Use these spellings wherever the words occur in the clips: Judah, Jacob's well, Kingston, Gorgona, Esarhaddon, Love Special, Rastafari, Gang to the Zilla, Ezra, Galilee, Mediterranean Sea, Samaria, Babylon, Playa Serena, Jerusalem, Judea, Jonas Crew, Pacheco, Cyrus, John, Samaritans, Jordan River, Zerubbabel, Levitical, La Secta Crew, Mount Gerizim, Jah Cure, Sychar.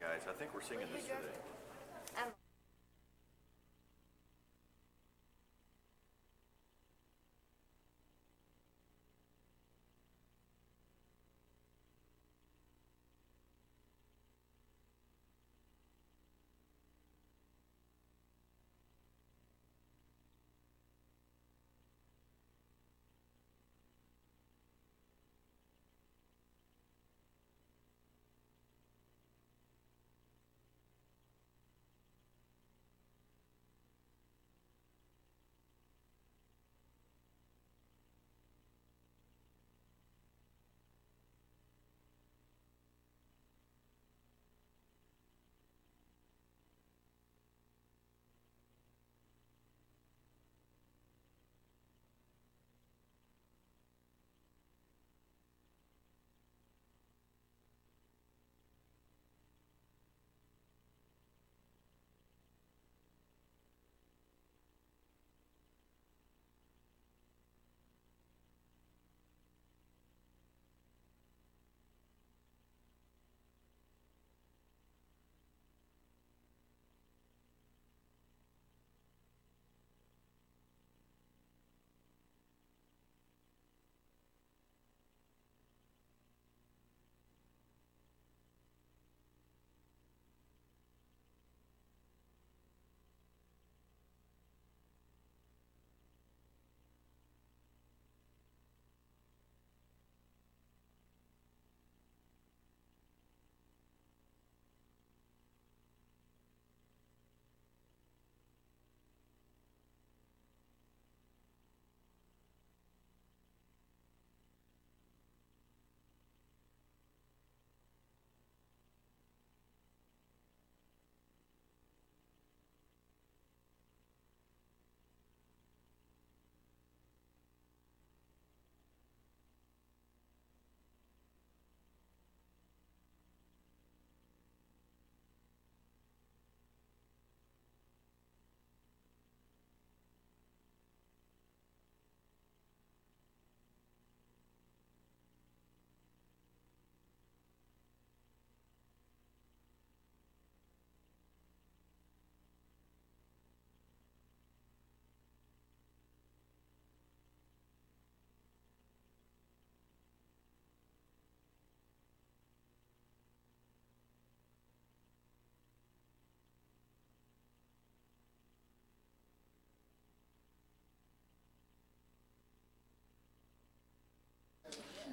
Guys, I think we're singing this today.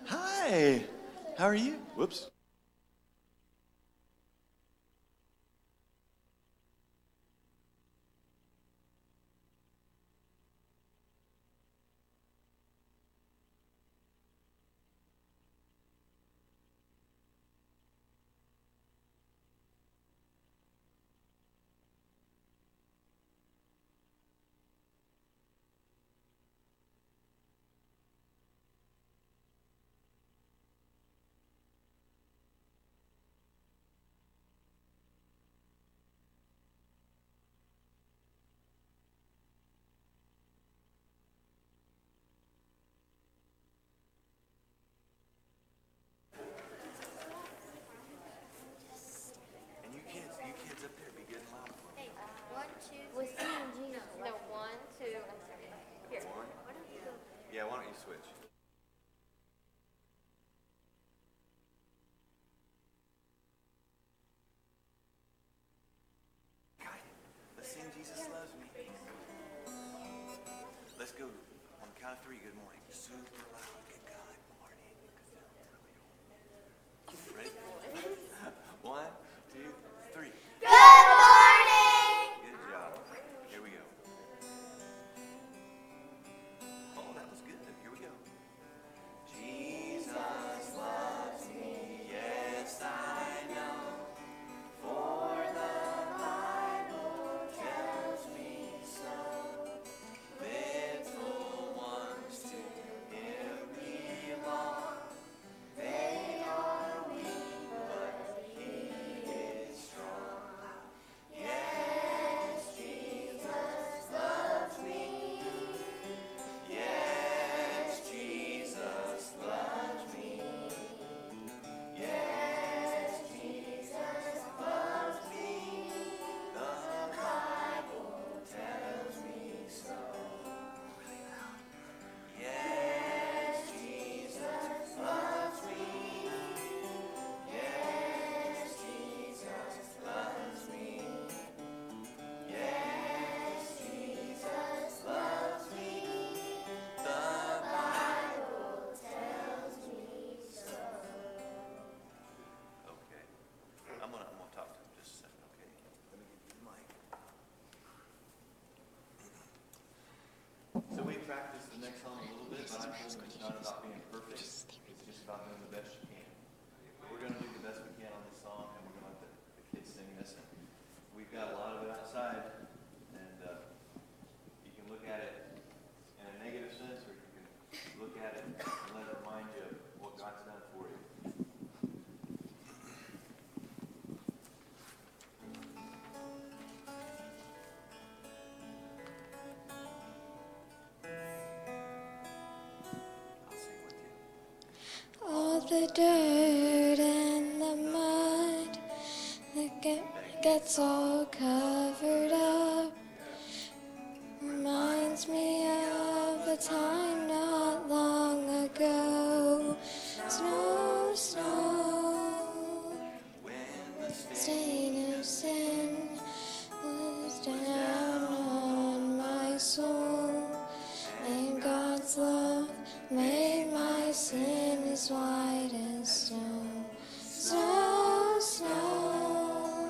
Hi, how are you? Whoops. Switch. Got it. Let's sing Jesus Loves Me. Let's go on the count of three. Good morning. Super loud. Good God morning. Ready? 1, 2, 3. Good morning. Good job. Here we go. not about being perfect. It's just about doing the best you can. We're going to do the best we can on this song, and we're going to let the kids sing this. We've got a lot of it outside, and you can look at it in a negative sense, or you can look at it and let it remind you of what God's done for you. The dirt and the mud that gets all covered up reminds me of a time not long ago. Snow, snow, stain of sin was down on my soul, and God's love made my sin as white as snow. Snow, snow,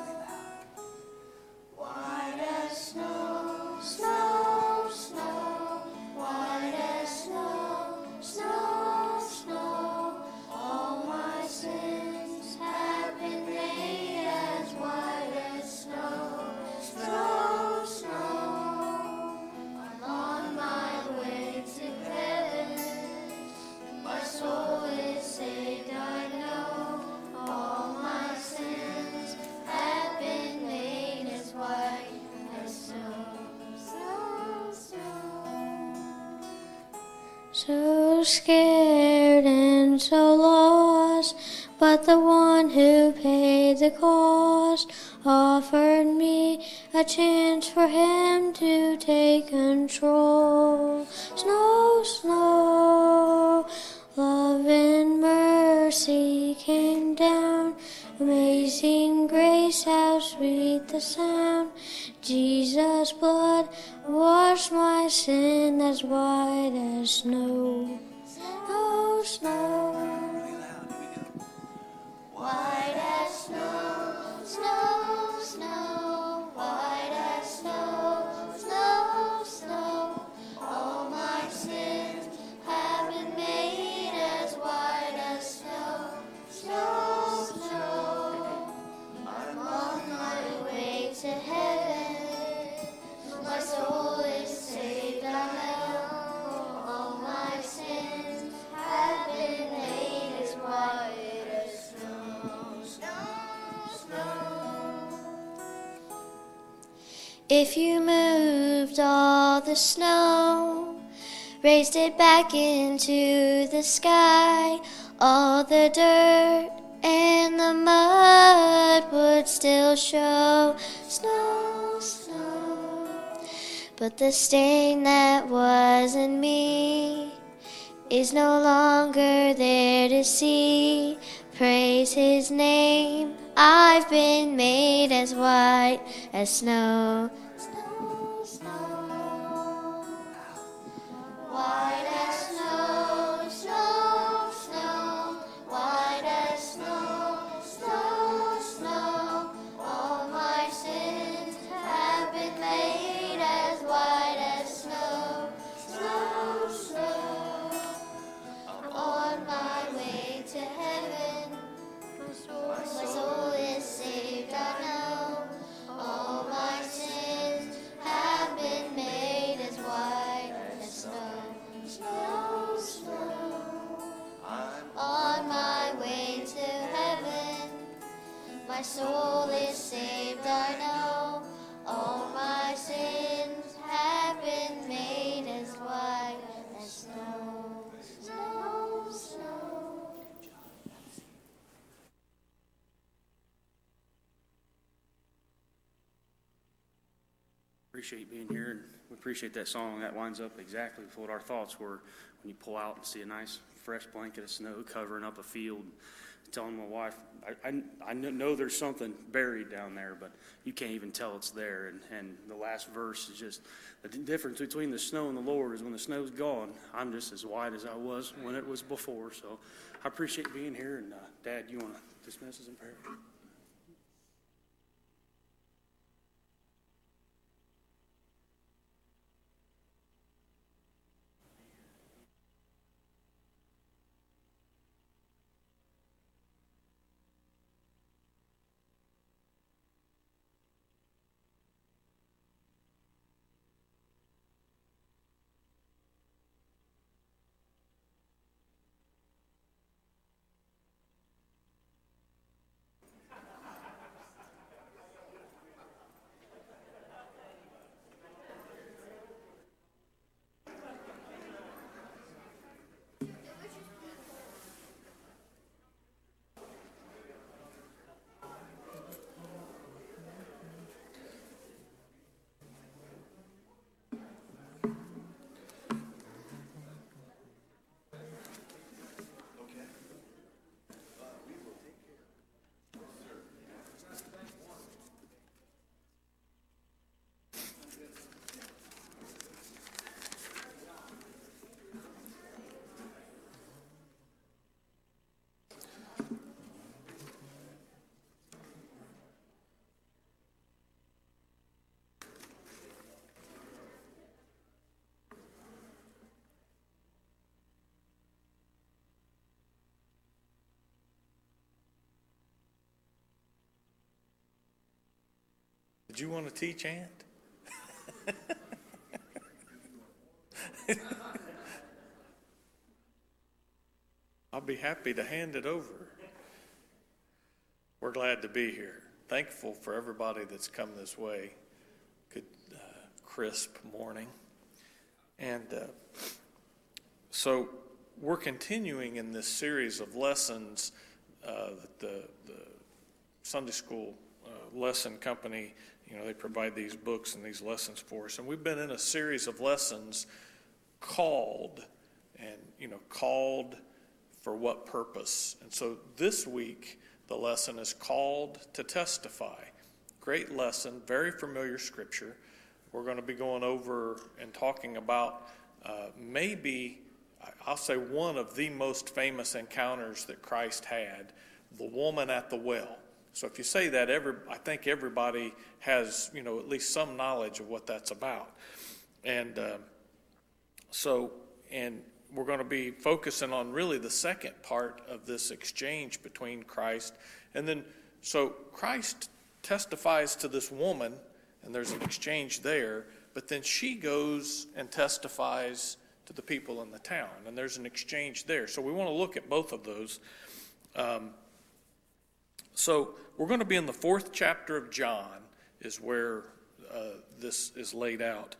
white as snow. Snow, snow, white as snow. Snow, snow, all my sins have been made as white as snow. Snow, snow, I'm on my way to heaven. My soul saved, I know all my sins have been made as white as snow. Snow, snow. So scared and so lost, but the one who paid the cost offered me a chance for him to take control. Snow, snow. Love and mercy came down, amazing grace, how sweet the sound. Jesus' blood washed my sin as white as snow. Snow, snow, white as snow, snow, snow, white as snow, snow, snow, all my sins have been made white as snow, snow, snow. I'm on my way to heaven. My soul is saved, I know. All my sins have been made as white as snow. Snow, snow. If you moved all the snow, raised it back into the sky, all the dirt and the mud would still show. Snow, snow. But the stain that was in me is no longer there to see. Praise his name, I've been made as white as snow. Snow, snow. White as snow, snow, snow, white as snow, snow, snow, all my sins have been made as white as snow, snow, snow, I'm on my way to heaven, my soul is saved, I know, all my sins have been made as white as snow. Snow, snow, I'm on my way to heaven. My soul is saved, I know. All my sins have been made as white as snow. Snow, snow. Appreciate being here, and we appreciate that song. That lines up exactly with what our thoughts were when you pull out and see a nice fresh blanket of snow covering up a field. I'm telling my wife, I know there's something buried down there, but you can't even tell it's there. And the last verse is just the difference between the snow and the Lord is when the snow's gone, I'm just as white as I was when it was before. So I appreciate being here. And Dad, you want to dismiss us in prayer? Did you want to teach, Aunt? I'll be happy to hand it over. We're glad to be here. Thankful for everybody that's come this way. Good, crisp morning. And so we're continuing in this series of lessons that the Sunday school lesson company, they provide these books and these lessons for us. And we've been in a series of lessons called, and, called for what purpose. And so this week, the lesson is called to testify. Great lesson, very familiar scripture. We're going to be going over and talking about maybe, I'll say, one of the most famous encounters that Christ had, the woman at the well. So if you say that, I think everybody has, at least some knowledge of what that's about. And we're going to be focusing on really the second part of this exchange between Christ. And then, so Christ testifies to this woman, and there's an exchange there, but then she goes and testifies to the people in the town, and there's an exchange there. So we want to look at both of those. So we're going to be in the 4th chapter of John is where this is laid out.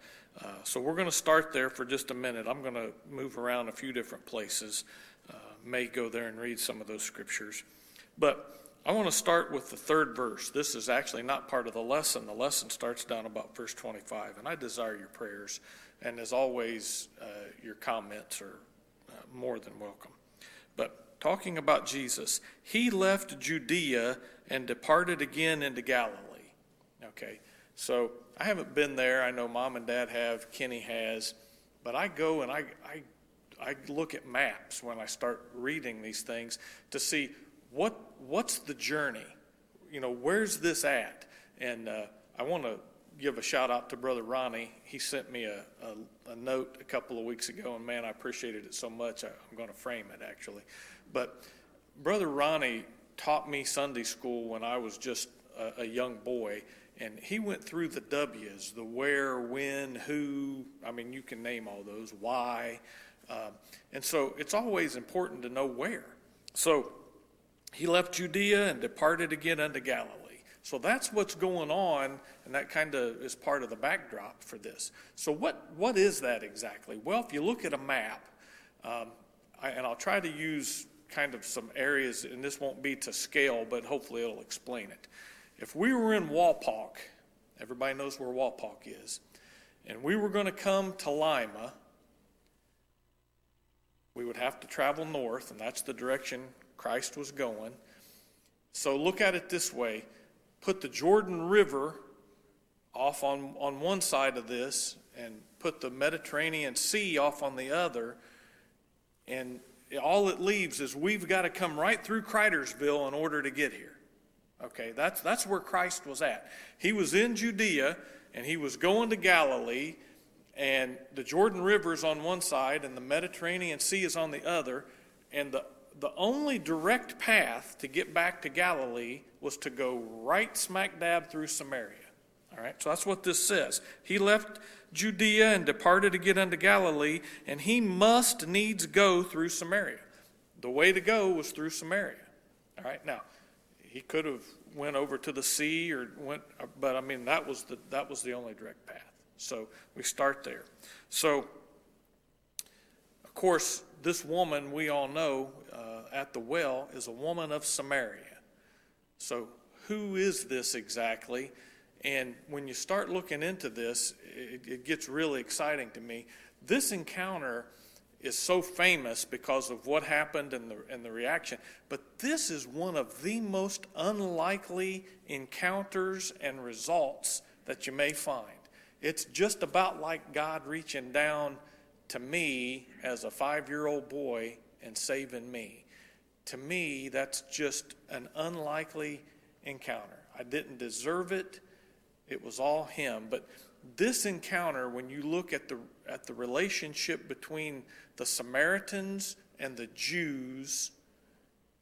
So we're going to start there for just a minute. I'm going to move around a few different places. May go there and read some of those scriptures. But I want to start with the 3rd verse. This is actually not part of the lesson. The lesson starts down about verse 25. And I desire your prayers. And as always, your comments are more than welcome. But talking about Jesus, he left Judea and departed again into Galilee. Okay. So I haven't been there. I know Mom and Dad have, Kenny has, but I go and I look at maps when I start reading these things to see what's the journey, where's this at? And I want to give a shout out to Brother Ronnie. He sent me a note a couple of weeks ago, and man, I appreciated it so much. I'm going to frame it actually, but Brother Ronnie taught me Sunday school when I was just a young boy. And he went through the W's, the where, when, who, you can name all those, why. And so it's always important to know where. So he left Judea and departed again unto Galilee. So that's what's going on, and that kind of is part of the backdrop for this. So what is that exactly? Well, if you look at a map, and I'll try to use kind of some areas, and this won't be to scale, but hopefully it'll explain it. If we were in Walpock, everybody knows where Walpock is, and we were going to come to Lima, we would have to travel north, and that's the direction Christ was going. So look at it this way. Put the Jordan River off on one side of this and put the Mediterranean Sea off on the other, and all it leaves is we've got to come right through Crittersville in order to get here. Okay, that's where Christ was at. He was in Judea, and he was going to Galilee, and the Jordan River is on one side, and the Mediterranean Sea is on the other, and the only direct path to get back to Galilee was to go right smack dab through Samaria. All right, so that's what this says. He left Judea and departed to get unto Galilee, and he must needs go through Samaria. The way to go was through Samaria. All right, now, he could have went over to the sea or went, but that was the only direct path. So we start there. So, of course, this woman we all know at the well is a woman of Samaria. So who is this exactly? And when you start looking into this, it gets really exciting to me. This encounter is so famous because of what happened and the reaction. But this is one of the most unlikely encounters and results that you may find. It's just about like God reaching down to me as a 5-year-old boy and saving me. To me, that's just an unlikely encounter. I didn't deserve it. It was all him. But this encounter, when you look at the relationship between the Samaritans and the Jews,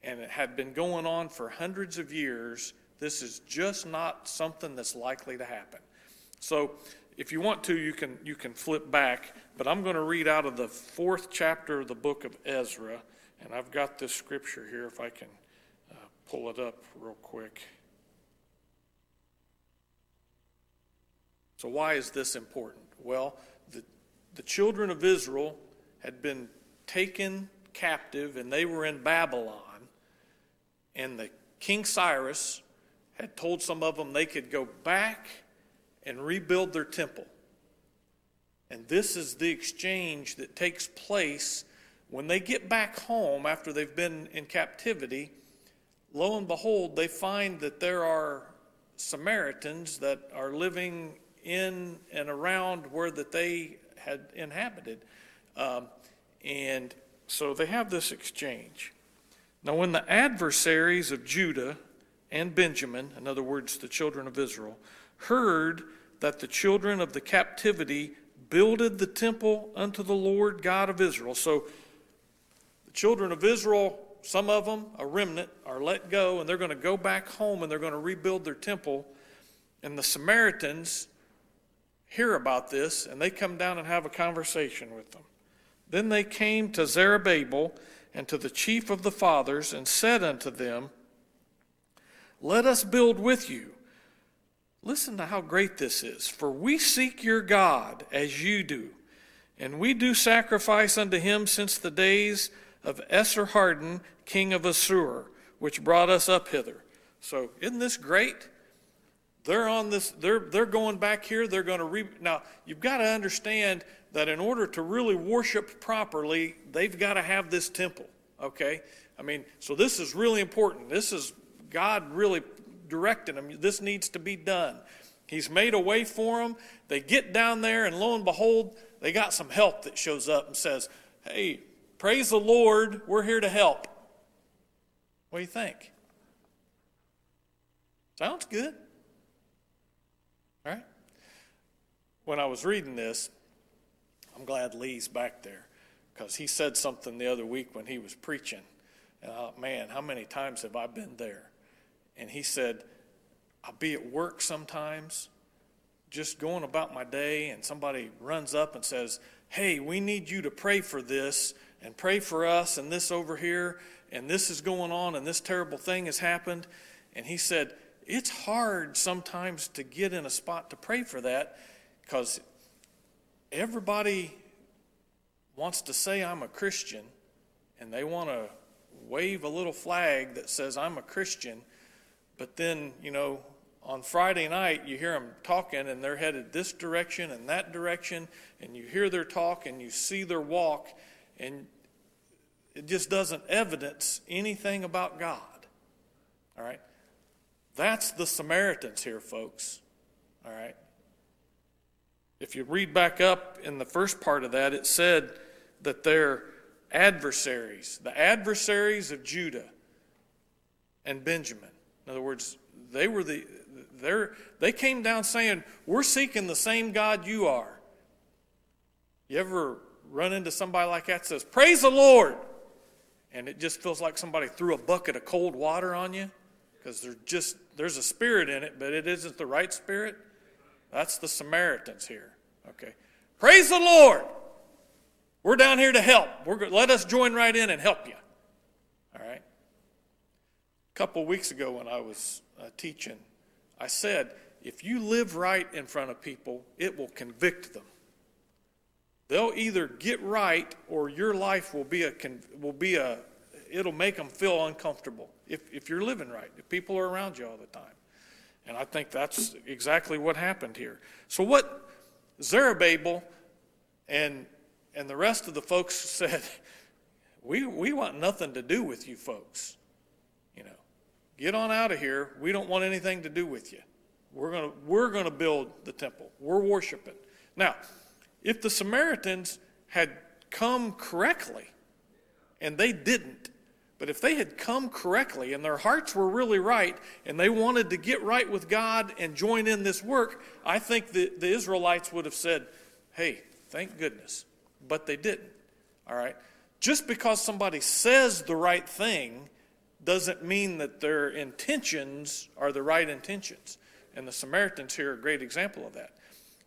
and it had been going on for hundreds of years, This is just not something that's likely to happen. So if you want to, you can flip back, but I'm going to read out of the 4th chapter of the book of Ezra, and I've got this scripture here if I can pull it up real quick. So why is this important? Well, the children of Israel had been taken captive, and they were in Babylon, and the King Cyrus had told some of them they could go back and rebuild their temple. And this is the exchange that takes place when they get back home after they've been in captivity. Lo and behold, they find that there are Samaritans that are living in and around where that they had inhabited. And so they have this exchange. Now when the adversaries of Judah and Benjamin, in other words, the children of Israel, heard that the children of the captivity builded the temple unto the Lord God of Israel. So the children of Israel, some of them, a remnant, are let go, and they're going to go back home and they're going to rebuild their temple. And the Samaritans hear about this, and they come down and have a conversation with them. Then they came to Zerubbabel and to the chief of the fathers and said unto them, Let us build with you. Listen to how great this is. For we seek your God as you do, and we do sacrifice unto him since the days of Esarhaddon, king of Assur, which brought us up hither. So isn't this great? They're on this. They're going back here. They're going to now. You've got to understand that in order to really worship properly, they've got to have this temple. Okay, I mean, so this is really important. This is God really directing them. This needs to be done. He's made a way for them. They get down there, and lo and behold, they got some help that shows up and says, hey, praise the Lord, we're here to help. What do you think? Sounds good. All right? When I was reading this, I'm glad Lee's back there, because he said something the other week when he was preaching. And I thought, man, how many times have I been there? And he said, I'll be at work sometimes, just going about my day, and somebody runs up and says, hey, we need you to pray for this and pray for us and this over here, and this is going on and this terrible thing has happened. And he said, it's hard sometimes to get in a spot to pray for that, because everybody wants to say I'm a Christian, and they want to wave a little flag that says I'm a Christian. But then, you know, on Friday night, you hear them talking, and they're headed this direction and that direction, and you hear their talk and you see their walk, and it just doesn't evidence anything about God. All right? That's the Samaritans here, folks. All right? If you read back up in the first part of that, it said that they're adversaries, the adversaries of Judah and Benjamin. In other words, they came down saying, we're seeking the same God you are. You ever run into somebody like that says, praise the Lord, and it just feels like somebody threw a bucket of cold water on you, because there's a spirit in it, but it isn't the right spirit? That's the Samaritans here. Okay, praise the Lord. We're down here to help. Let us join right in and help you. All right? A couple weeks ago when I was teaching, I said, if you live right in front of people, it will convict them. They'll either get right, or your life will be a it'll make them feel uncomfortable if you're living right, if people are around you all the time. And I think that's exactly what happened here. So what Zerubbabel and the rest of the folks said, we want nothing to do with you folks. Get on out of here. We don't want anything to do with you. We're going to build the temple. We're worshiping. Now, if the Samaritans had come correctly, and they didn't, but if they had come correctly and their hearts were really right and they wanted to get right with God and join in this work, I think the Israelites would have said, hey, thank goodness. But they didn't. All right? Just because somebody says the right thing doesn't mean that their intentions are the right intentions. And the Samaritans here are a great example of that.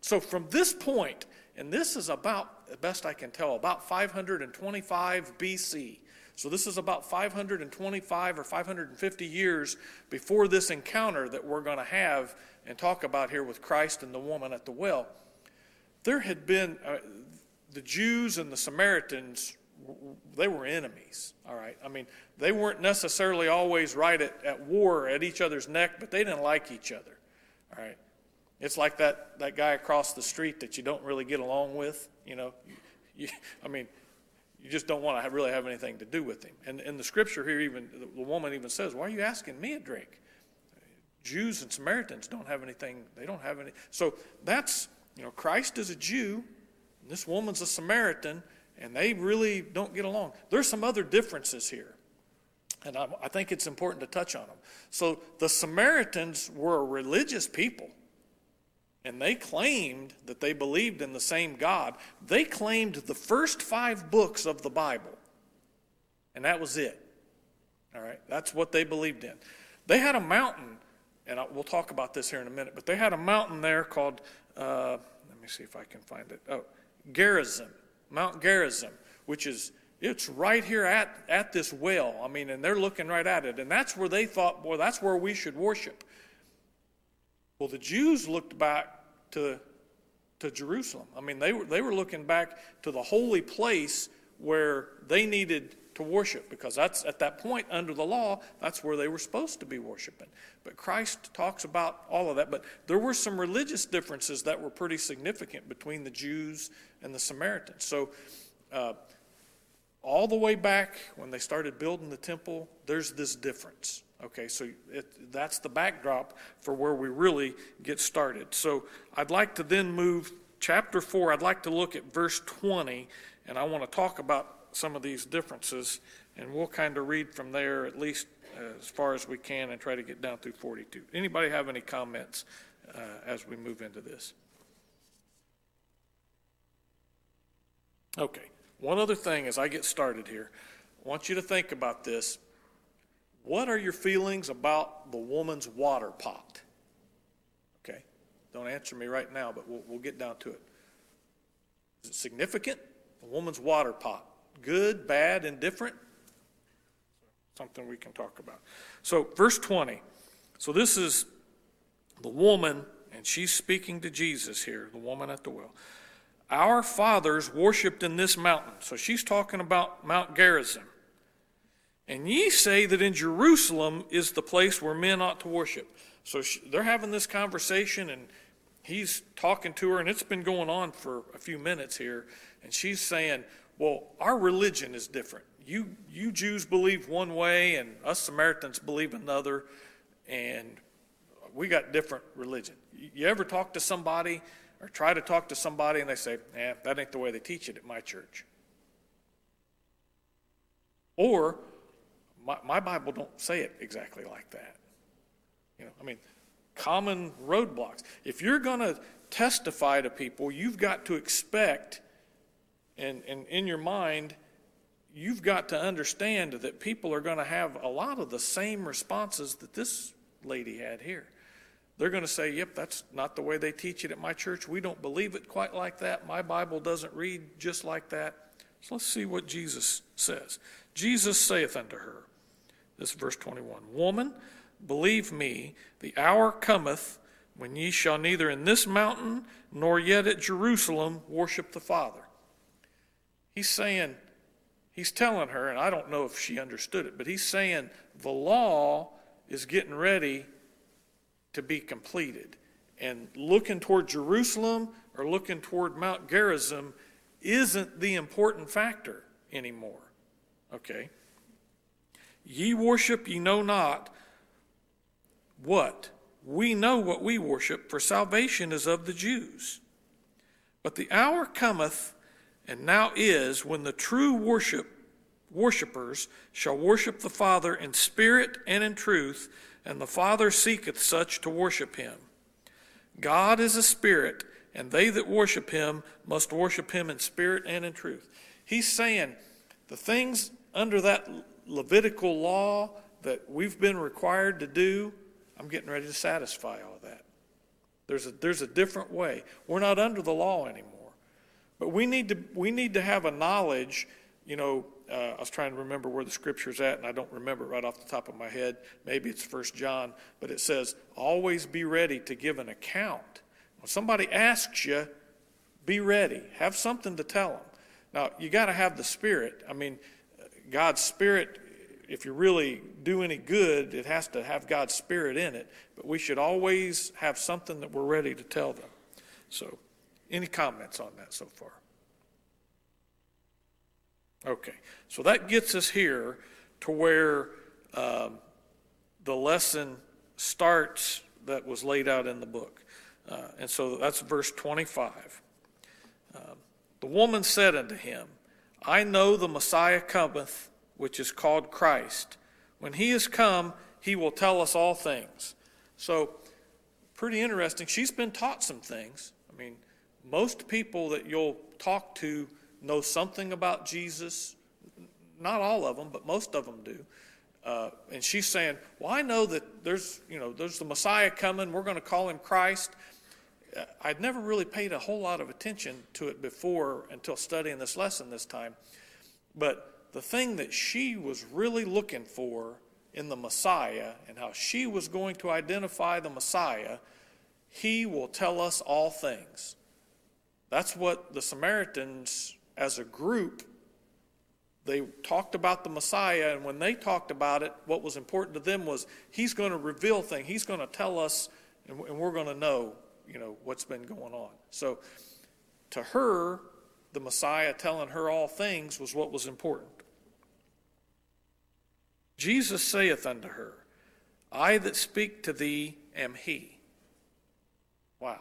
So from this point, and this is about, the best I can tell, about 525 BC. So this is about 525 or 550 years before this encounter that we're going to have and talk about here with Christ and the woman at the well. There had been, the Jews and the Samaritans, they were enemies, all right? I mean, they weren't necessarily always right at war at each other's neck, but they didn't like each other, all right? It's like that guy across the street that you don't really get along with, you know? You just don't want to really have anything to do with him. And the scripture here, even the woman even says, why are you asking me a drink? Jews and Samaritans don't have anything. They don't have any. So that's, Christ is a Jew, and this woman's a Samaritan, and they really don't get along. There's some other differences here, and I think it's important to touch on them. So the Samaritans were a religious people, and they claimed that they believed in the same God. They claimed the first 5 books of the Bible, and that was it. All right, that's what they believed in. They had a mountain, and we'll talk about this here in a minute, but they had a mountain there called, let me see if I can find it. Oh, Gerizim, Mount Gerizim, which is, it's right here at this well. I mean, and they're looking right at it, and that's where they thought, boy, that's where we should worship. Well, the Jews looked back to Jerusalem. I mean, they were looking back to the holy place where they needed to worship, because that's at that point under the law, that's where they were supposed to be worshiping. But Christ talks about all of that. But there were some religious differences that were pretty significant between the Jews and the Samaritans. So all the way back when they started building the temple, there's this difference. Okay, so that's the backdrop for where we really get started. So I'd like to then move chapter 4. I'd like to look at verse 20, and I want to talk about some of these differences, and we'll kind of read from there at least as far as we can and try to get down through 42. Anybody have any comments as we move into this? Okay, one other thing as I get started here. I want you to think about this. What are your feelings about the woman's water pot? Okay, don't answer me right now, but we'll get down to it. Is it significant? The woman's water pot. Good, bad, indifferent? Something we can talk about. So verse 20. So this is the woman, and she's speaking to Jesus here, the woman at the well. Our fathers worshipped in this mountain. So she's talking about Mount Gerizim. And ye say that in Jerusalem is the place where men ought to worship. So they're having this conversation, and he's talking to her, and it's been going on for a few minutes here. And she's saying, well, our religion is different. You Jews believe one way, and us Samaritans believe another, and we got different religion. You ever talk to somebody or try to talk to somebody, and they say, that ain't the way they teach it at my church. Or my Bible don't say it exactly like that. Common roadblocks. If you're going to testify to people, you've got to expect, and in your mind, you've got to understand that people are going to have a lot of the same responses that this lady had here. They're going to say, yep, that's not the way they teach it at my church. We don't believe it quite like that. My Bible doesn't read just like that. So let's see what Jesus says. Jesus saith unto her, this is verse 21, Woman, believe me, the hour cometh when ye shall neither in this mountain nor yet at Jerusalem worship the Father. He's saying, he's telling her, and I don't know if she understood it, but he's saying the law is getting ready to be completed. And looking toward Jerusalem or looking toward Mount Gerizim isn't the important factor anymore. Okay? Ye worship, ye know not what? We know what we worship, for salvation is of the Jews. But the hour cometh, and now is, when the true worshipers shall worship the Father in spirit and in truth, and the Father seeketh such to worship him. God is a spirit, and they that worship him must worship him in spirit and in truth. He's saying the things under that Levitical law that we've been required to do, I'm getting ready to satisfy all that. There's a different way. We're not under the law anymore. But we need to have a knowledge, I was trying to remember where the scripture's at, and I don't remember it right off the top of my head. Maybe it's 1 John, but it says, always be ready to give an account. When somebody asks you, be ready. Have something to tell them. Now, you got to have the Spirit. I mean, God's Spirit, if you really do any good, it has to have God's Spirit in it. But we should always have something that we're ready to tell them. So, any comments on that so far? Okay, so that gets us here to where the lesson starts that was laid out in the book. And so that's verse 25. The woman said unto him, I know the Messiah cometh, which is called Christ. When he is come, he will tell us all things. So, pretty interesting. She's been taught some things. I mean, most people that you'll talk to know something about Jesus. Not all of them, but most of them do. And she's saying, well, I know that there's the Messiah coming. We're going to call him Christ. I'd never really paid a whole lot of attention to it before until studying this lesson this time. But the thing that she was really looking for in the Messiah and how she was going to identify the Messiah, he will tell us all things. That's what the Samaritans, as a group, they talked about the Messiah, and when they talked about it, what was important to them was he's going to reveal things. He's going to tell us, and we're going to know, what's been going on. So to her, the Messiah telling her all things was what was important. Jesus saith unto her, I that speak to thee am he. Wow.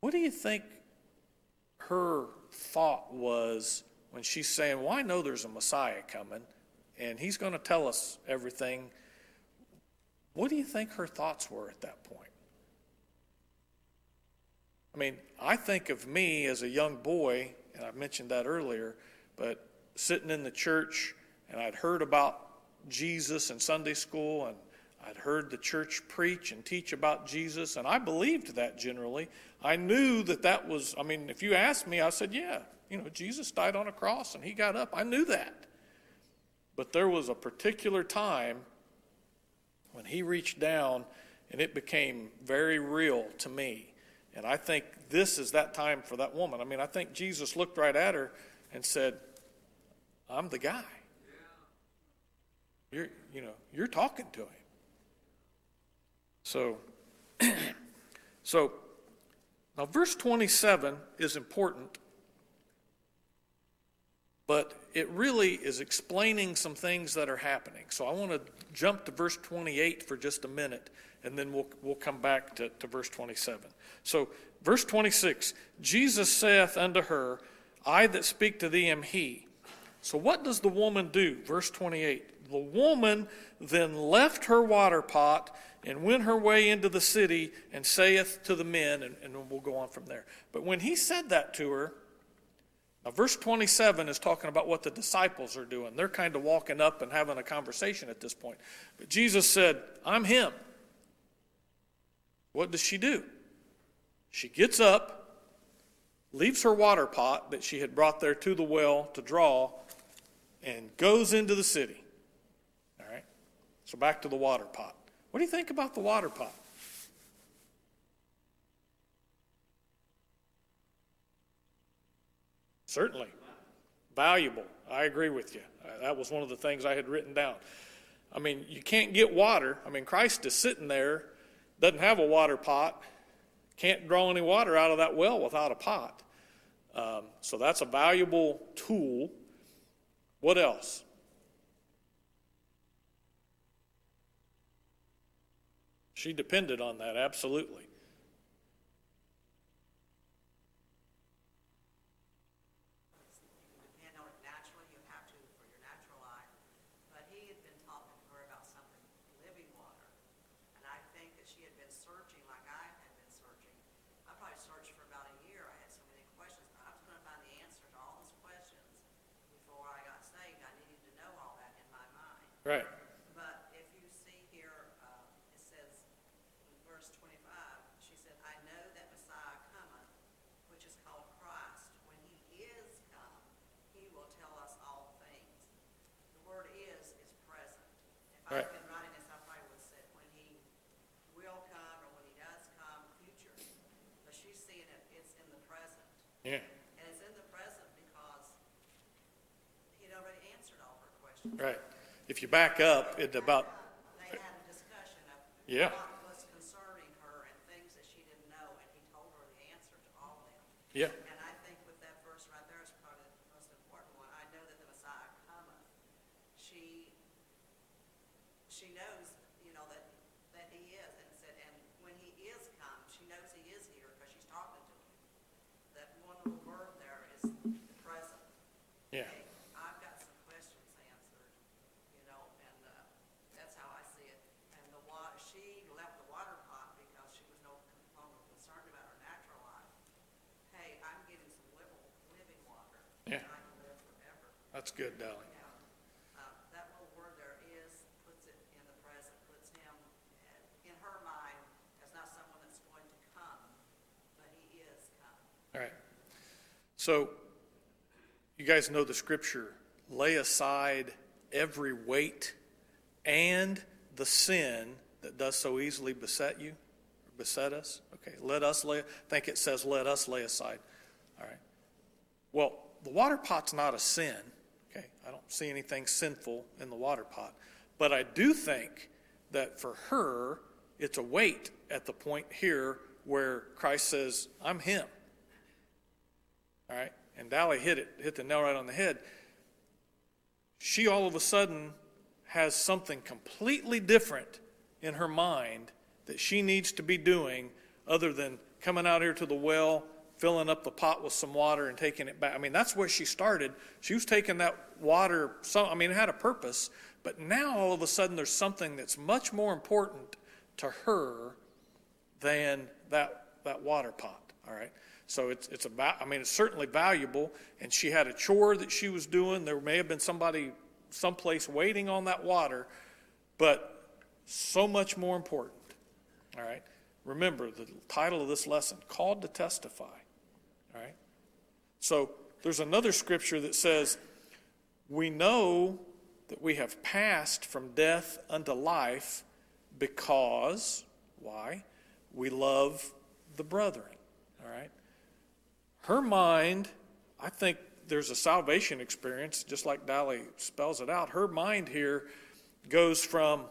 What do you think her thought was when she's saying, well, I know there's a Messiah coming, and he's going to tell us everything. What do you think her thoughts were at that point? I mean, I think of me as a young boy, and I mentioned that earlier, but sitting in the church, and I'd heard about Jesus in Sunday school, and I'd heard the church preach and teach about Jesus, and I believed that generally. I knew that was, I mean, if you asked me, I said, yeah, Jesus died on a cross and he got up. I knew that. But there was a particular time when he reached down and it became very real to me. And I think this is that time for that woman. I mean, I think Jesus looked right at her and said, I'm the guy. You're talking to him. So now verse 27 is important, but it really is explaining some things that are happening. So I want to jump to verse 28 for just a minute, and then we'll come back to verse 27. So verse 26, Jesus saith unto her, I that speak to thee am he. So what does the woman do? Verse 28, the woman then left her water pot and went her way into the city and saith to the men, and we'll go on from there. But when he said that to her, now verse 27 is talking about what the disciples are doing. They're kind of walking up and having a conversation at this point. But Jesus said, I'm him. What does she do? She gets up, leaves her water pot that she had brought there to the well to draw, and goes into the city. All right, so back to the water pot. What do you think about the water pot? Certainly. Valuable. I agree with you. That was one of the things I had written down. I mean, you can't get water. I mean, Christ is sitting there, doesn't have a water pot, can't draw any water out of that well without a pot. So that's a valuable tool. What else? She depended on that, absolutely. You can't know it naturally, you have to for your natural eye. But he had been talking to her about something, living water. And I think that she had been searching like I had been searching. I probably searched for about a year. I had so many questions. I was going to find the answer to all those questions before I got saved. I needed to know all that in my mind. Right. But if you see here, it says in verse 25, she said, I know that Messiah cometh, which is called Christ. When he is come, he will tell us all things. The word is present. If I had been writing this, I probably would have said when he will come or when he does come, future. But she's seeing it, it's in the present. Yeah. And it's in the present because he'd already answered all her questions. Right. If you back up, it's about. They had a discussion of what was concerning her and things that she didn't know, and he told her the answer to all of them. Yeah. And I think with that verse right there is probably the most important one. I know that the Messiah cometh. She knows, that he is, and said, and when he is come, she knows he is here because she's talking to him. That one little word there is the present. Yeah. Okay. That's good, darling. That little word there is puts it in the present, puts him in her mind as not someone that's going to come, but he is coming. All right. So you guys know the scripture. Lay aside every weight and the sin that does so easily beset you, or beset us. Okay, let us lay aside. All right. Well, the water pot's not a sin. Okay, I don't see anything sinful in the water pot. But I do think that for her, it's a weight at the point here where Christ says, I'm him. All right, and Dolly hit the nail right on the head. She all of a sudden has something completely different in her mind that she needs to be doing other than coming out here to the well, filling up the pot with some water and taking it back. I mean, that's where she started. She was taking that water. It had a purpose. But now all of a sudden there's something that's much more important to her than that water pot. All right. So it's about, it's certainly valuable. And she had a chore that she was doing. There may have been somebody someplace waiting on that water, but so much more important. All right. Remember the title of this lesson, Called to Testify. All right. So there's another scripture that says, we know that we have passed from death unto life because, why? We love the brethren. All right. Her mind, I think there's a salvation experience, just like Dolly spells it out. Her mind here goes from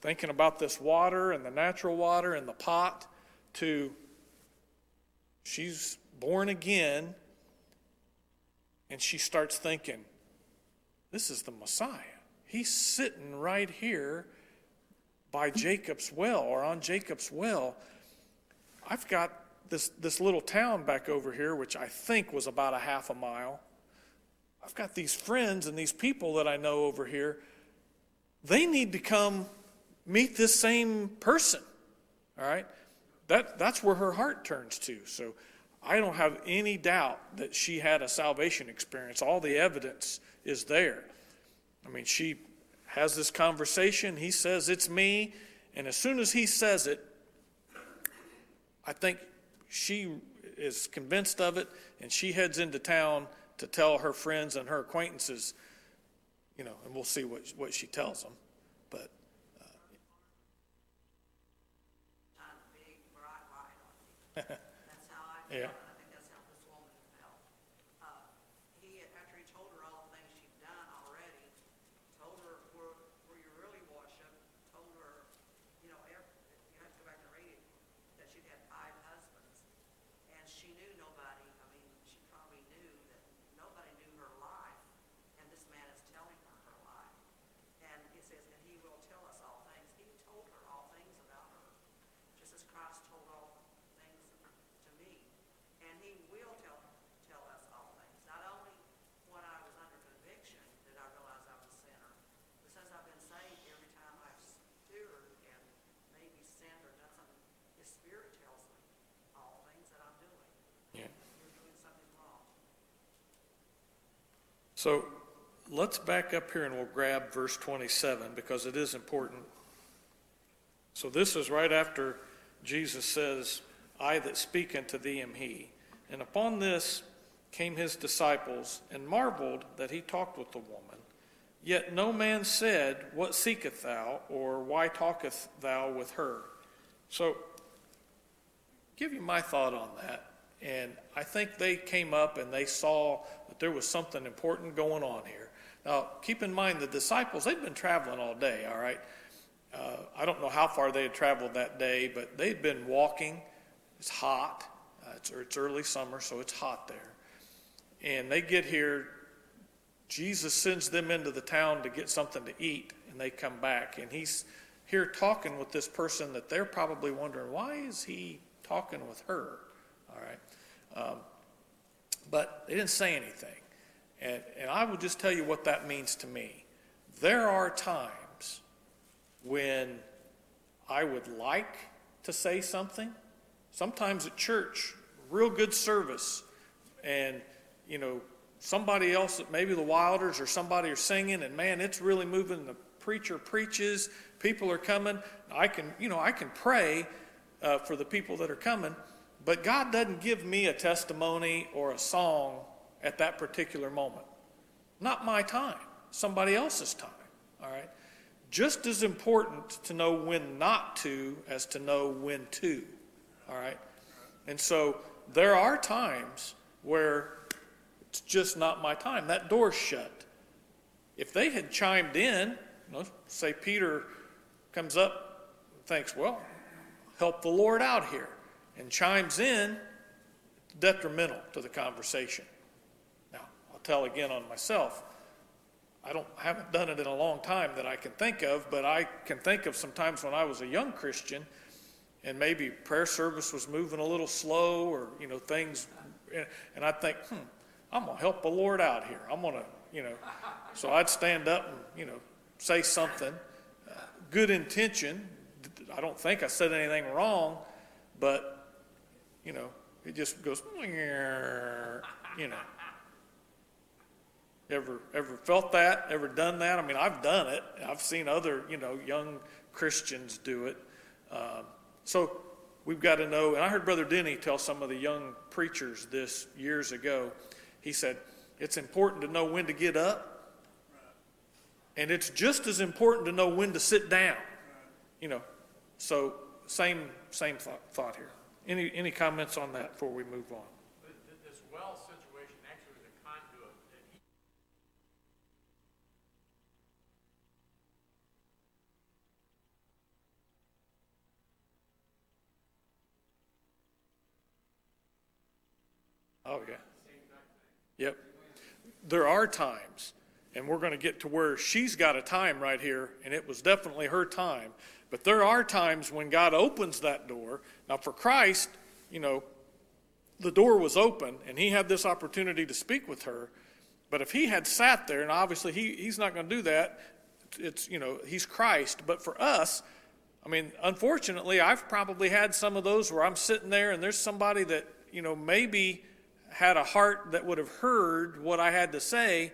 thinking about this water and the natural water and the pot to she's born again, and she starts thinking, this is the Messiah. He's sitting right here by Jacob's well or on Jacob's well. I've got this little town back over here, which I think was about a half a mile. I've got these friends and these people that I know over here. They need to come meet this same person, all right? That's where her heart turns to. So I don't have any doubt that she had a salvation experience. All the evidence is there. She has this conversation. He says, it's me. And as soon as he says it, I think she is convinced of it, and she heads into town to tell her friends and her acquaintances, and we'll see what she tells them. But that's how I felt. Yeah. I think that's how this woman felt. After he told her all the things she'd done already, told her where you really worship, told her, you have to go back and read it, that she'd had 5 husbands. And she knew nobody. She probably knew that nobody knew her life. And this man is telling her her life. And it says, and he will tell us all things. He told her all things about her, just as Christ told all. So Let's back up here and we'll grab verse 27 because it is important. So this is right after Jesus says, I that speak unto thee am he. And upon this came his disciples and marveled that he talked with the woman. Yet no man said, What seeketh thou? Or why talkest thou with her? So give you my thought on that. And I think they came up and they saw that there was something important going on here. Now, keep in mind the disciples, they'd been traveling all day, all right? I don't know how far they had traveled that day, but they'd been walking. It's hot. It's early summer, so it's hot there. And they get here. Jesus sends them into the town to get something to eat, and they come back. And he's here talking with this person that they're probably wondering, why is he talking with her? All right. But they didn't say anything. And I will just tell you what that means to me. There are times when I would like to say something. Sometimes at church, real good service, and, you know, somebody else, maybe the Wilders or somebody are singing, and man, it's really moving. The preacher preaches, people are coming. I can pray for the people that are coming, but God doesn't give me a testimony or a song at that particular moment. Not my time, somebody else's time, all right? Just as important to know when not to as to know when to, all right? And so there are times where it's just not my time. That door's shut. If they had chimed in, you know, say Peter comes up and thinks, well, help the Lord out here, and chimes in, it's detrimental to the conversation. Now, I'll tell again on myself, I haven't done it in a long time that I can think of, but I can think of some times when I was a young Christian and maybe prayer service was moving a little slow or, you know, things, and I'd think, I'm going to help the Lord out here. I'm going to, you know, so I'd stand up and, you know, say something. Good intention. I don't think I said anything wrong, but, you know, it just goes, you know. Ever felt that? Ever done that? I mean, I've done it. I've seen other, you know, young Christians do it. So we've got to know, and I heard Brother Denny tell some of the young preachers this years ago. He said, it's important to know when to get up, and it's just as important to know when to sit down. You know, so same thought here. Any comments on that before we move on? This well situation actually was a conduit. Oh, yeah. Yep. There are times, and we're going to get to where she's got a time right here, and it was definitely her time. But there are times when God opens that door. Now, for Christ, you know, the door was open, and he had this opportunity to speak with her. But if he had sat there, and obviously he's not going to do that, it's, you know, he's Christ. But for us, I mean, unfortunately, I've probably had some of those where I'm sitting there, and there's somebody that, you know, maybe had a heart that would have heard what I had to say,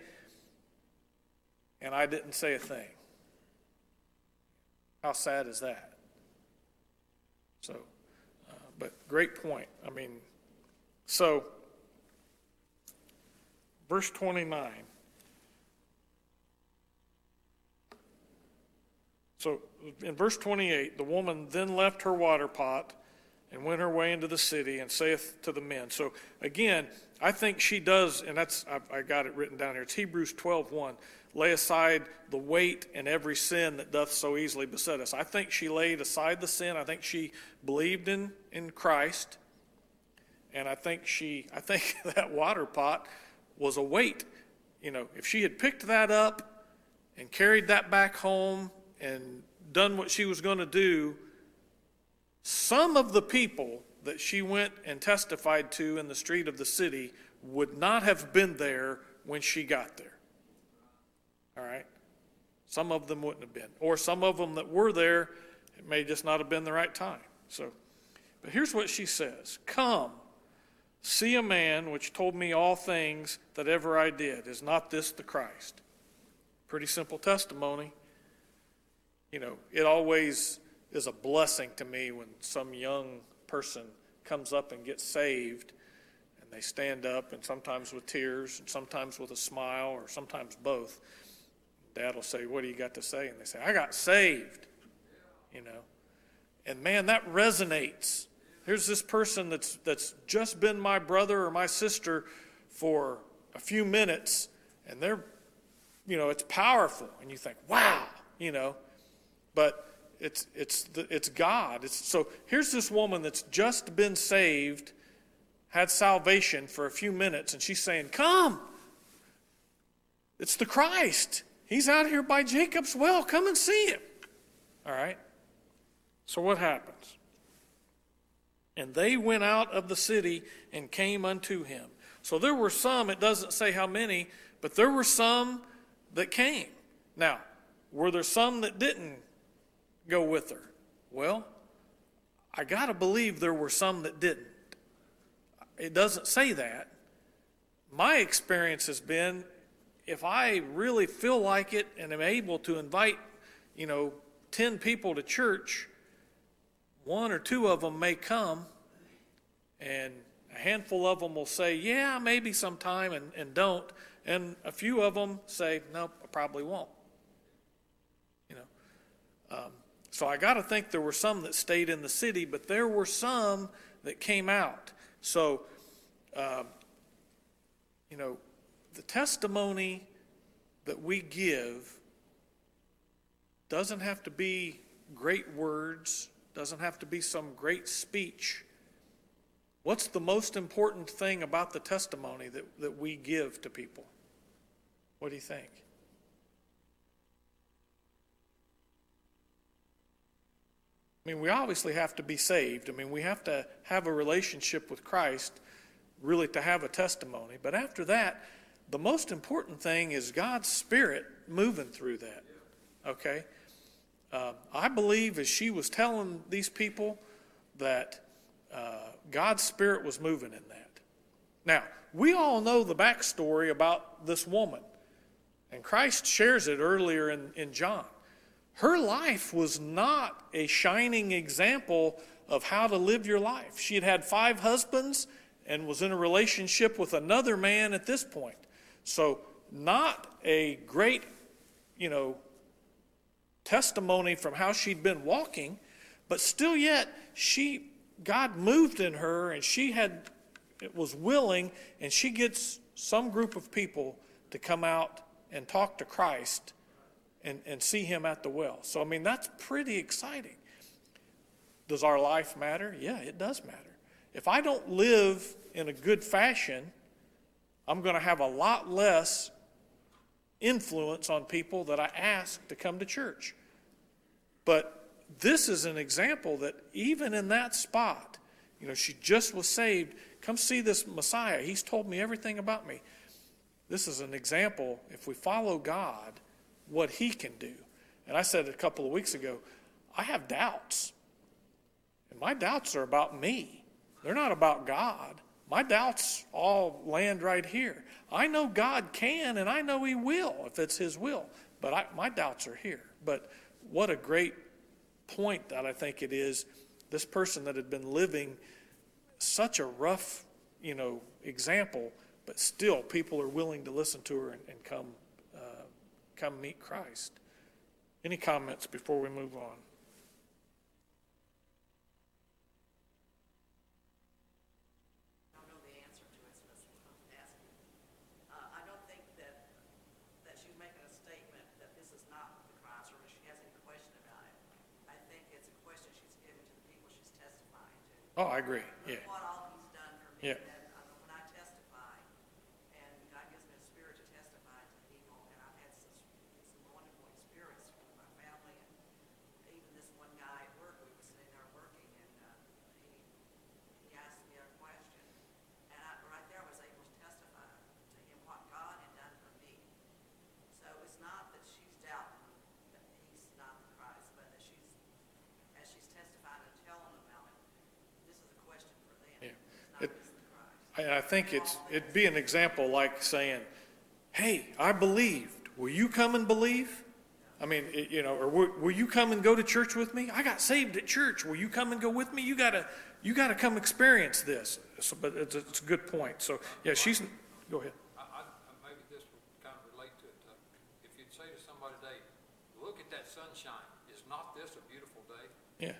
and I didn't say a thing. How sad is that? So, but great point. I mean, so, verse 29. So, in verse 28, the woman then left her water pot and went her way into the city, and saith to the men. So again, I think she does, and that's, I got it written down here. It's Hebrews 12:1. Lay aside the weight and every sin that doth so easily beset us. I think she laid aside the sin. I think she believed in Christ, and I think that water pot was a weight. You know, if she had picked that up and carried that back home and done what she was going to do, some of the people that she went and testified to in the street of the city would not have been there when she got there. All right? Some of them wouldn't have been. Or some of them that were there, it may just not have been the right time. So, but here's what she says. Come, see a man which told me all things that ever I did. Is not this the Christ? Pretty simple testimony. You know, it always is a blessing to me when some young person comes up and gets saved, and they stand up, and sometimes with tears, and sometimes with a smile, or sometimes both. Dad will say, "What do you got to say?" And they say, "I got saved," you know. And man, that resonates. Here's this person that's just been my brother or my sister for a few minutes, and they're, you know, it's powerful. And you think, wow, you know, but it's God. So here's this woman that's just been saved, had salvation for a few minutes, and she's saying, "Come, it's the Christ. He's out here by Jacob's well. Come and see him." All right. So what happens? And they went out of the city and came unto him. So there were some, it doesn't say how many, but there were some that came. Now, were there some that didn't go with her? Well, I got to believe there were some that didn't. It doesn't say that. My experience has been, if I really feel like it and am able to invite, 10 people to church, one or two of them may come, and a handful of them will say, "Yeah, maybe sometime," and don't. And a few of them say, "Nope, I probably won't." So I got to think there were some that stayed in the city, but there were some that came out. So, the testimony that we give doesn't have to be great words, doesn't have to be some great speech. What's the most important thing about the testimony that we give to people? What do you think? I mean, we obviously have to be saved. I mean, we have to have a relationship with Christ really to have a testimony. But after that, the most important thing is God's Spirit moving through that. Okay? I believe as she was telling these people that God's Spirit was moving in that. Now, we all know the backstory about this woman. And Christ shares it earlier in John. Her life was not a shining example of how to live your life. She had had 5 husbands and was in a relationship with another man at this point. So not a great, testimony from how she'd been walking, but still yet God moved in her, and was willing, and she gets some group of people to come out and talk to Christ and see him at the well. So, I mean, that's pretty exciting. Does our life matter? Yeah, it does matter. If I don't live in a good fashion, I'm going to have a lot less influence on people that I ask to come to church. But this is an example that even in that spot, she just was saved. Come see this Messiah. He's told me everything about me. This is an example, if we follow God, what he can do. And I said a couple of weeks ago, I have doubts. And my doubts are about me. They're not about God. My doubts all land right here. I know God can, and I know he will if it's his will. But my doubts are here. But what a great point that I think it is. This person that had been living such a rough, example, but still people are willing to listen to her and come meet Christ. Any comments before we move on? Oh, I agree. Yeah. What all he's done for me. Yeah. And when I testify, and God gives me a spirit to testify to people, and I've had some wonderful experience with my family, and even this one guy at work, we were sitting there working, and he asked me a question, and I right there was able to testify to him what God had done for me. So it's not that she's doubting that he's not the Christ, but that as she's testifying and telling about him, question for them. Yeah. I think it'd be an example like saying, "Hey, I believed. will you come and believe? I mean, you know, or will you come and go to church with me? I got saved at church. Will you come and go with me? You gotta come experience this. So, but it's a good point. So yeah, she's. Go ahead. Maybe this will kind of relate to it. If you'd say to somebody today, "Look at that sunshine. Is not this a beautiful day?" Yeah.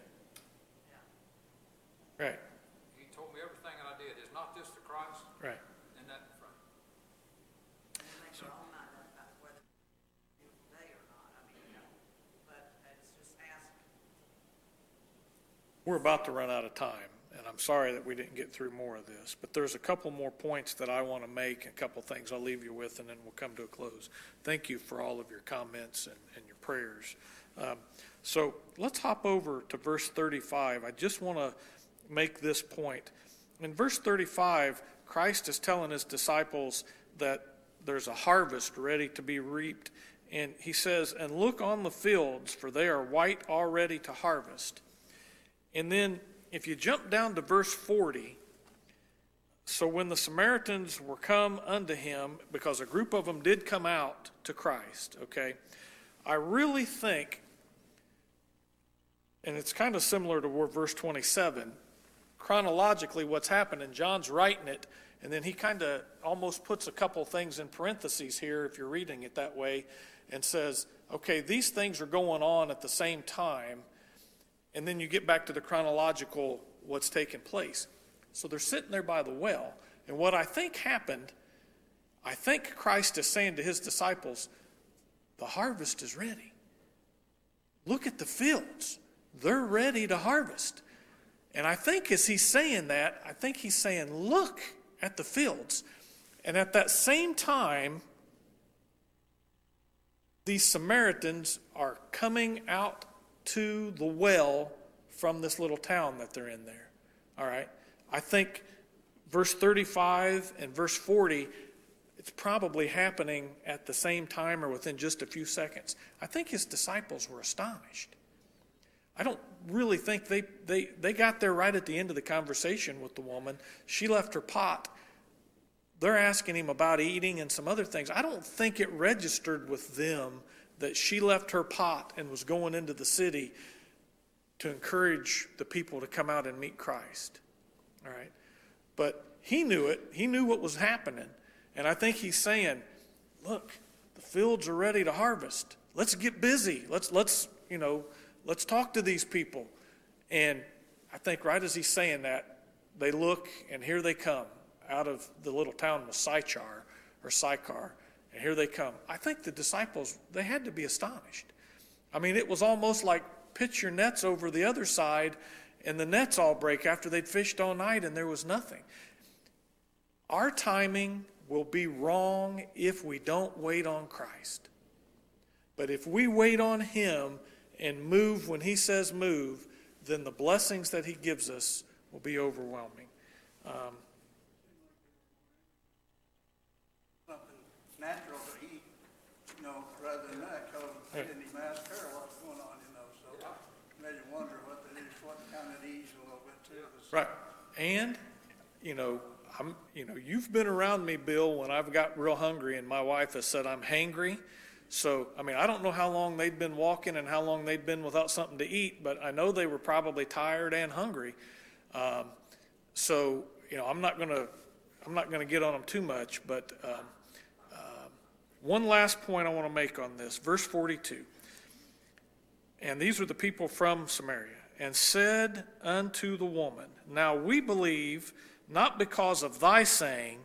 Yeah. Right. He told me everything that I did. Is not this the Christ? Right. And that in front. So. We're about to run out of time, and I'm sorry that we didn't get through more of this, but there's a couple more points that I want to make, a couple things I'll leave you with, and then we'll come to a close. Thank you for all of your comments and your prayers. So let's hop over to verse 35. I just want to make this point. In verse 35, Christ is telling his disciples that there's a harvest ready to be reaped, and he says, "And look on the fields, for they are white already to harvest." And then if you jump down to verse 40, so when the Samaritans were come unto him, because a group of them did come out to Christ, okay, I really think, and it's kind of similar to verse 27, chronologically what's happened, and John's writing it, and then he kind of almost puts a couple things in parentheses here, if you're reading it that way, and says, okay, these things are going on at the same time. And then you get back to the chronological what's taken place. So they're sitting there by the well. And what I think happened, I think Christ is saying to his disciples, the harvest is ready. Look at the fields. They're ready to harvest. And I think as he's saying that, I think he's saying, look at the fields. And at that same time, these Samaritans are coming out to the well from this little town that they're in there. All right. I think verse 35 and verse 40, it's probably happening at the same time or within just a few seconds. I think his disciples were astonished. I don't really think they got there right at the end of the conversation with the woman. She left her pot. They're asking him about eating and some other things. I don't think it registered with them that she left her pot and was going into the city to encourage the people to come out and meet Christ. All right. But he knew it. He knew what was happening. And I think he's saying, look, the fields are ready to harvest. Let's get busy. Let's talk to these people. And I think right as he's saying that, they look and here they come out of the little town of Sychar. And here they come. I think the disciples, they had to be astonished. I mean, it was almost like pitch your nets over the other side and the nets all break after they'd fished all night and there was nothing. Our timing will be wrong if we don't wait on Christ. But if we wait on him and move when he says move, then the blessings that he gives us will be overwhelming. Natural to eat, rather than that, because they didn't even ask her what's going on, so it made you wonder what kind of ease a little bit too. Right. And, you've been around me, Bill, when I've got real hungry, and my wife has said I'm hangry. So, I don't know how long they'd been walking and how long they'd been without something to eat, but I know they were probably tired and hungry. I'm not going to get on them too much, but... One last point I want to make on this, verse 42. And these were the people from Samaria, and said unto the woman, now we believe not because of thy saying,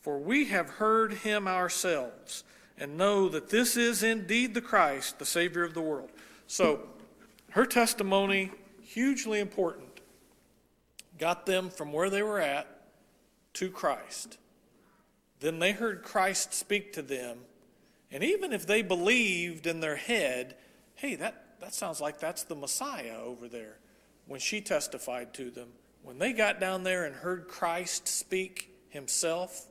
for we have heard him ourselves, and know that this is indeed the Christ, the Savior of the world. So her testimony, hugely important, got them from where they were at to Christ. Then they heard Christ speak to them. And even if they believed in their head, hey, that sounds like that's the Messiah over there, when she testified to them, when they got down there and heard Christ speak himself,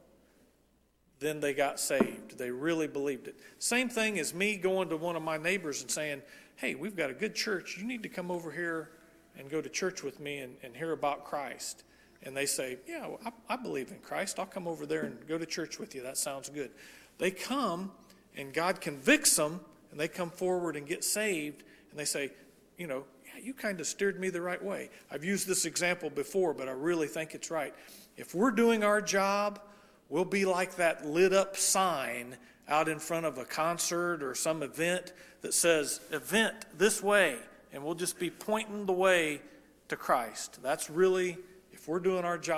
then they got saved. They really believed it. Same thing as me going to one of my neighbors and saying, hey, we've got a good church. You need to come over here and go to church with me and hear about Christ. And they say, yeah, I believe in Christ. I'll come over there and go to church with you. That sounds good. They come, and God convicts them, and they come forward and get saved, and they say, you know, yeah, you kind of steered me the right way. I've used this example before, but I really think it's right. If we're doing our job, we'll be like that lit up sign out in front of a concert or some event that says, event this way, and we'll just be pointing the way to Christ. That's really, if we're doing our job